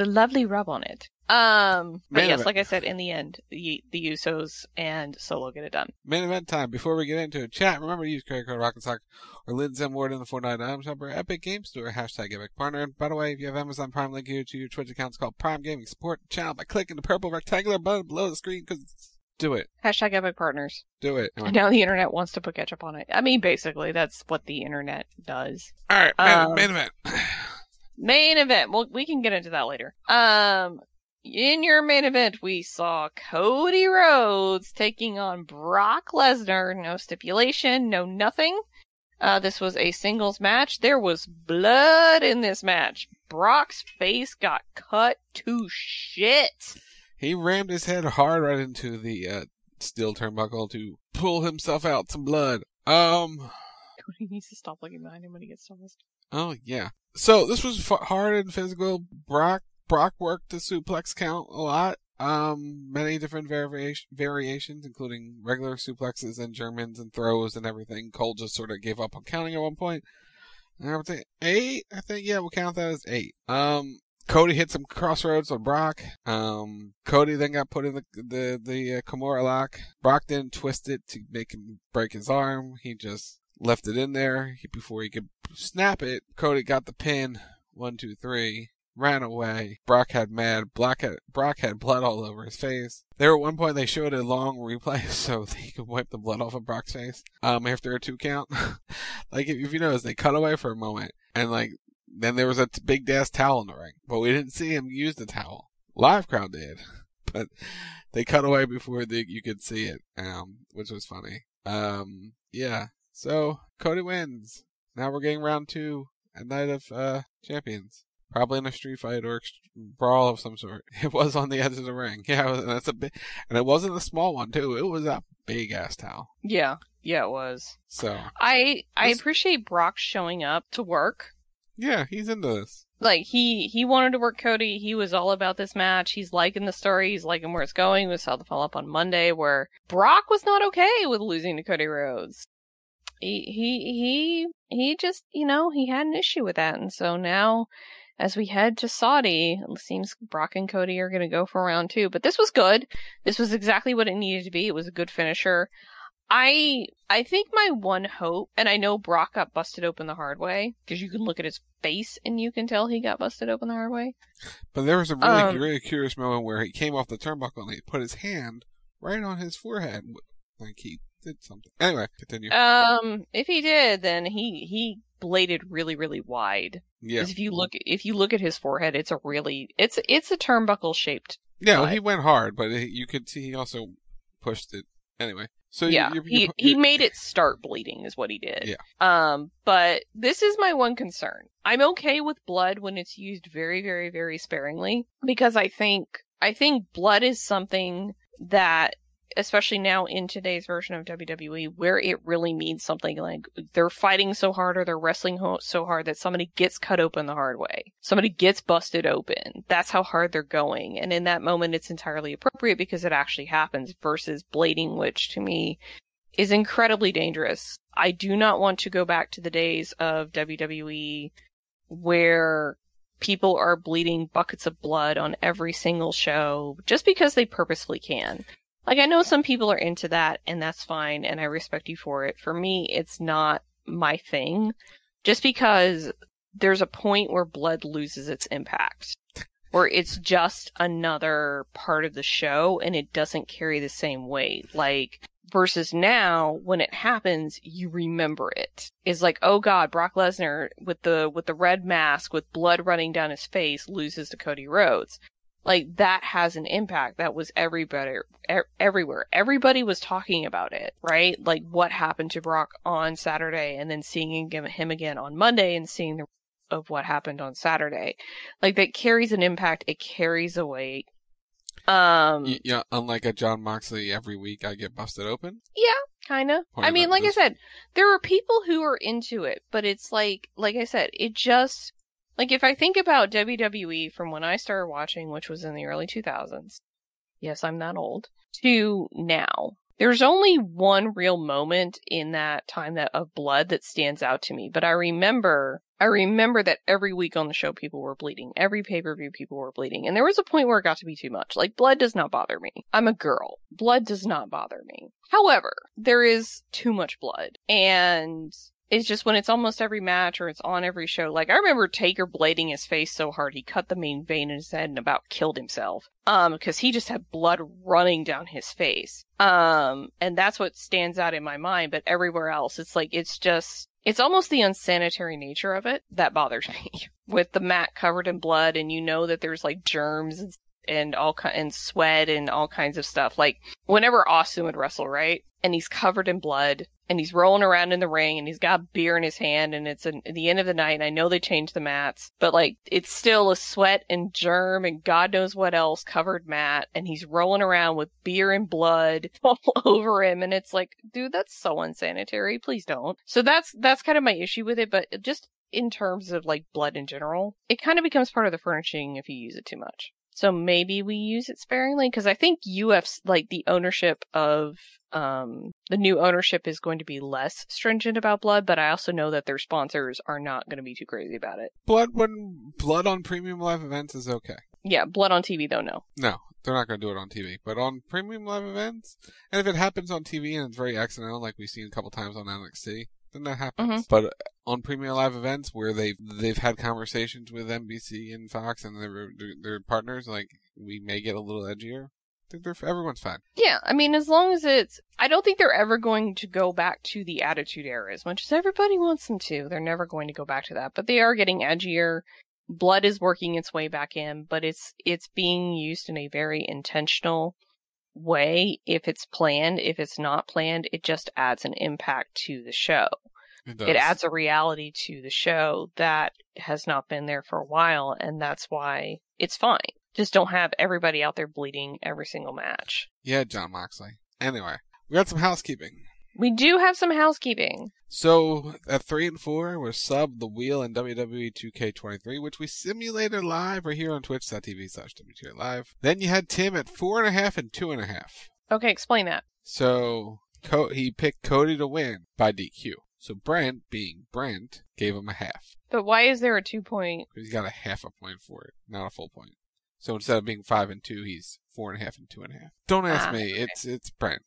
a lovely rub on it. But yes, like I said, in the end, the Usos and Solo get it done. Main event time. Before we get into a chat, remember to use credit code RockandSock or Lindsey Ward in the 499 Item Shop or Epic Games Store, # Epic Partner. By the way, if you have Amazon Prime, link here to your Twitch accounts called Prime Gaming. Support the channel by clicking the purple rectangular button below the screen, because... Do it. # Epic Partners. Do it. Anyway. Now the internet wants to put ketchup on it. I mean, basically, that's what the internet does. All right. Main event. Main event. Well, we can get into that later. In your main event, we saw Cody Rhodes taking on Brock Lesnar. No stipulation. No nothing. This was a singles match. There was blood in this match. Brock's face got cut to shit. He rammed his head hard right into the steel turnbuckle to pull himself out some blood. He needs to stop looking behind him when he gets tossed. Oh, yeah. So this was hard and physical. Brock worked the suplex count a lot. Many different variations, including regular suplexes and Germans and throws and everything. Cole just sort of gave up on counting at one point. And everything. 8? I think, yeah, we'll count that as 8. Cody hit some crossroads on Brock. Cody then got put in the Kimura lock. Brock then twisted to make him break his arm. He just left it in there. Before he could snap it, Cody got the pin. 1, 2, 3. Ran away. Brock had blood all over his face. There at one point they showed a long replay so they could wipe the blood off of Brock's face after a 2 count. Like if you notice, they cut away for a moment and then there was a big ass towel in the ring, but we didn't see him use the towel. Live crowd did, but they cut away before you could see it, which was funny. Yeah. So Cody wins. Now we're getting round 2 at Night of Champions. Probably in a street fight or brawl of some sort. It was on the edge of the ring. Yeah, and it wasn't a small one too. It was a big ass towel. Yeah, it was. So I appreciate Brock showing up to work. Yeah, he's into this. He wanted to work Cody. He was all about this match. He's liking the story. He's liking where it's going. We saw the follow up on Monday where Brock was not okay with losing to Cody Rhodes. He just he had an issue with that, and so now. As we head to Saudi, it seems Brock and Cody are going to go for round 2. But this was good. This was exactly what it needed to be. It was a good finisher. I think my one hope, and I know Brock got busted open the hard way, because you can look at his face and you can tell he got busted open the hard way. But there was a really curious moment where he came off the turnbuckle and he put his hand right on his forehead. Like he did something. Anyway, continue. If he did, then he bladed really, really wide. Yeah. Because if you look at his forehead, it's a really it's a turnbuckle shaped. Yeah, well, he went hard, but you could see he also pushed it anyway. So yeah, he made it start bleeding, is what he did. Yeah. But this is my one concern. I'm okay with blood when it's used very, very, very sparingly, because I think blood is something that, especially now in today's version of WWE, where it really means something. Like they're fighting so hard or they're wrestling so hard that somebody gets cut open the hard way. Somebody gets busted open. That's how hard they're going. And in that moment, it's entirely appropriate because it actually happens, versus blading, which to me is incredibly dangerous. I do not want to go back to the days of WWE where people are bleeding buckets of blood on every single show just because they purposefully can. I know some people are into that, and that's fine, and I respect you for it. For me, it's not my thing, just because there's a point where blood loses its impact, or it's just another part of the show, and it doesn't carry the same weight. Versus now, when it happens, you remember it. It's like, oh God, Brock Lesnar with the red mask, with blood running down his face, loses to Cody Rhodes. That has an impact. That was everybody, everywhere. Everybody was talking about it, right? What happened to Brock on Saturday, and then seeing him again on Monday, and seeing of what happened on Saturday. That carries an impact. It carries a weight. Yeah, unlike a John Moxley, every week I get busted open. Yeah, kind of. I said, there are people who are into it, but it's like I said, it just... if I think about WWE from when I started watching, which was in the early 2000s, yes, I'm not old, to now, there's only one real moment in that time of blood that stands out to me. But I remember that every week on the show, people were bleeding. Every pay-per-view, people were bleeding. And there was a point where it got to be too much. Blood does not bother me. I'm a girl. Blood does not bother me. However, there is too much blood. And... it's just when it's almost every match or it's on every show. I remember Taker blading his face so hard he cut the main vein in his head and about killed himself. Because he just had blood running down his face. And that's what stands out in my mind. But everywhere else, it's almost the unsanitary nature of it that bothers me. With the mat covered in blood, and that there's germs and sweat and all kinds of stuff. Whenever Austin would wrestle, right? And he's covered in blood. And he's rolling around in the ring, and he's got beer in his hand, and it's at the end of the night, and I know they changed the mats, but it's still a sweat and germ and God knows what else covered mat, and he's rolling around with beer and blood all over him, and it's dude, that's so unsanitary, please don't. So that's kind of my issue with it, but just in terms of blood in general, it kind of becomes part of the furnishing if you use it too much. So maybe we use it sparingly, because I think UFC, like the ownership of the new ownership is going to be less stringent about blood, but I also know that their sponsors are not going to be too crazy about it. Blood on premium live events is okay. Yeah, blood on TV though, no. No, they're not going to do it on TV, but on premium live events, and if it happens on TV and it's very accidental, like we've seen a couple times on NXT, then that happens. Mm-hmm. But on premium live events where they've had conversations with NBC and Fox and their partners, like we may get a little edgier. I think everyone's fine. Yeah, I mean, as long as it's... I don't think they're ever going to go back to the Attitude Era as much as everybody wants them to. They're never going to go back to that. But they are getting edgier. Blood is working its way back in, but it's being used in a very intentional way. If it's planned, if it's not planned, it just adds an impact to the show. It adds a reality to the show that has not been there for a while, and that's why it's fine. Just don't have everybody out there bleeding every single match. Yeah, John Moxley. Anyway, we got some housekeeping. We do have some housekeeping. So, at 3 and 4, we're subbed The Wheel and WWE 2K23, which we simulated live right here on twitch.tv/WTRLive. Then you had Tim at 4.5 and 2.5. Okay, explain that. So, he picked Cody to win by DQ. So Brent, being Brent, gave him a half. But why is there a 2 point? He's got a half a point for it, not a full point. So instead of being 5 and 2, he's 4.5 and 2.5. Don't ask me. Okay. It's Brent.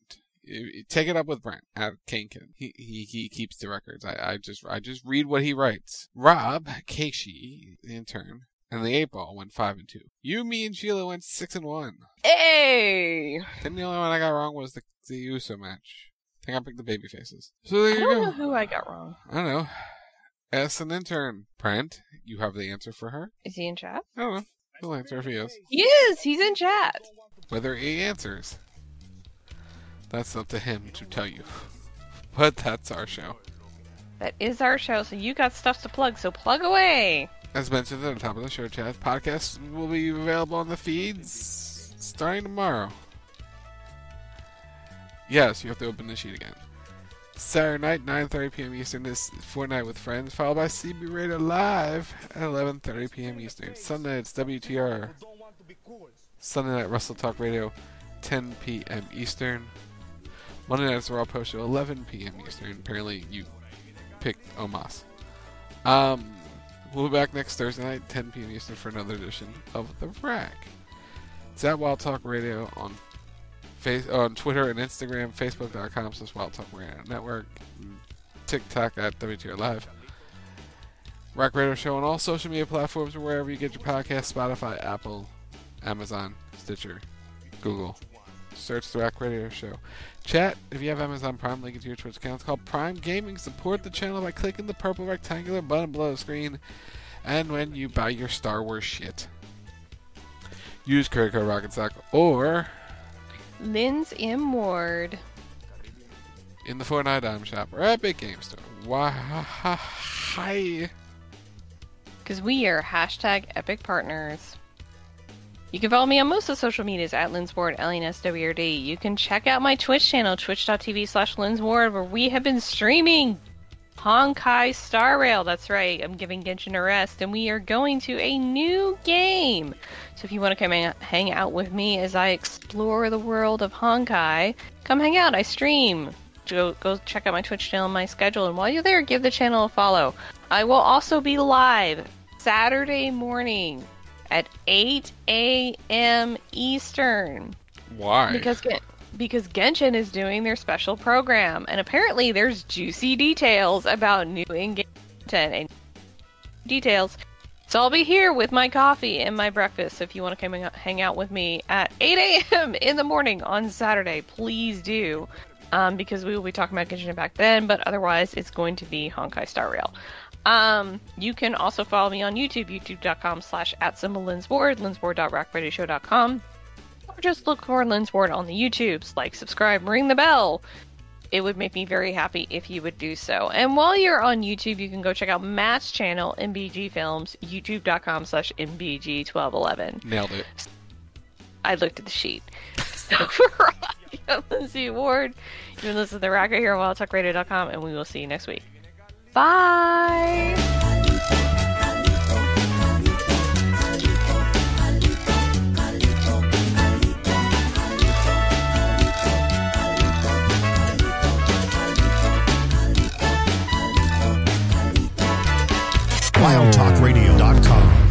Take it up with Brent out of Kankin. He keeps the records. I just read what he writes. Rob, Keishi, the intern, and the 8-Ball went 5 and 2. You, me, and Sheila went 6 and 1. Hey! Then the only one I got wrong was the Uso match. I think I picked the baby faces. So there you go. I don't know who I got wrong. I don't know. As an intern, Brent, you have the answer for her. Is he in chat? I don't know. He'll answer if he is. He is! He's in chat! Whether he answers, that's up to him to tell you. But that's our show. That is our show, so you got stuff to plug, so plug away! As mentioned at the top of the show, chat, podcasts will be available on the feeds starting tomorrow. Yes, you have to open the sheet again. Saturday night, 9:30 p.m. Eastern, is Fortnite with Friends, followed by CB Radio Live at 11:30 p.m. Eastern. Sunday, it's WTR. Sunday night, Wrestle Talk Radio, 10 p.m. Eastern. Monday night, it's Raw Post Show, 11 p.m. Eastern. Apparently, you picked Omos. We'll be back next Thursday night, 10 p.m. Eastern, for another edition of The Rack. It's at Wild Talk Radio on on Twitter and Instagram, facebook.com/WildTalkRadio Network, TikTok at WTR Live. Rock Radio Show on all social media platforms or wherever you get your podcasts, Spotify, Apple, Amazon, Stitcher, Google. Search the Rock Radio Show. Chat, if you have Amazon Prime, link it to your Twitch account. It's called Prime Gaming. Support the channel by clicking the purple rectangular button below the screen and when you buy your Star Wars shit. Use code RocketSock or Lindsey Ward in the Fortnite item shop or at Big Game Store. Why? Because we are #EpicPartners. You can follow me on most of the social medias at LinsWard, LNSWRD. You can check out my Twitch channel, twitch.tv/LinsWard, where we have been streaming Honkai Star Rail. That's right, I'm giving Genshin a rest, and we are going to a new game. So if you want to come hang out with me as I explore the world of Honkai, come hang out. I stream. Go check out my Twitch channel and my schedule, and while you're there, give the channel a follow. I will also be live Saturday morning at 8 a.m. Eastern. Why? Because Genshin is doing their special program, and apparently there's juicy details about new in-game content and details. So I'll be here with my coffee and my breakfast. So if you want to come hang out with me at 8 a.m. in the morning on Saturday, please do, because we will be talking about Genshin back then. But otherwise, it's going to be Honkai Star Rail. You can also follow me on YouTube, youtube.com/@LinsWard, linsward.rockradioshow.com. Just look for Linz Ward on the YouTubes. Like, subscribe, ring the bell. It would make me very happy if you would do so. And while you're on YouTube, you can go check out Matt's channel, MBG Films, youtube.com/MBG1211. Nailed it. I looked at the sheet. So for Lindsey Ward, you can listen to The Rack right here on WildTalkRadio.com, and we will see you next week. Bye! WildTalkRadio.com.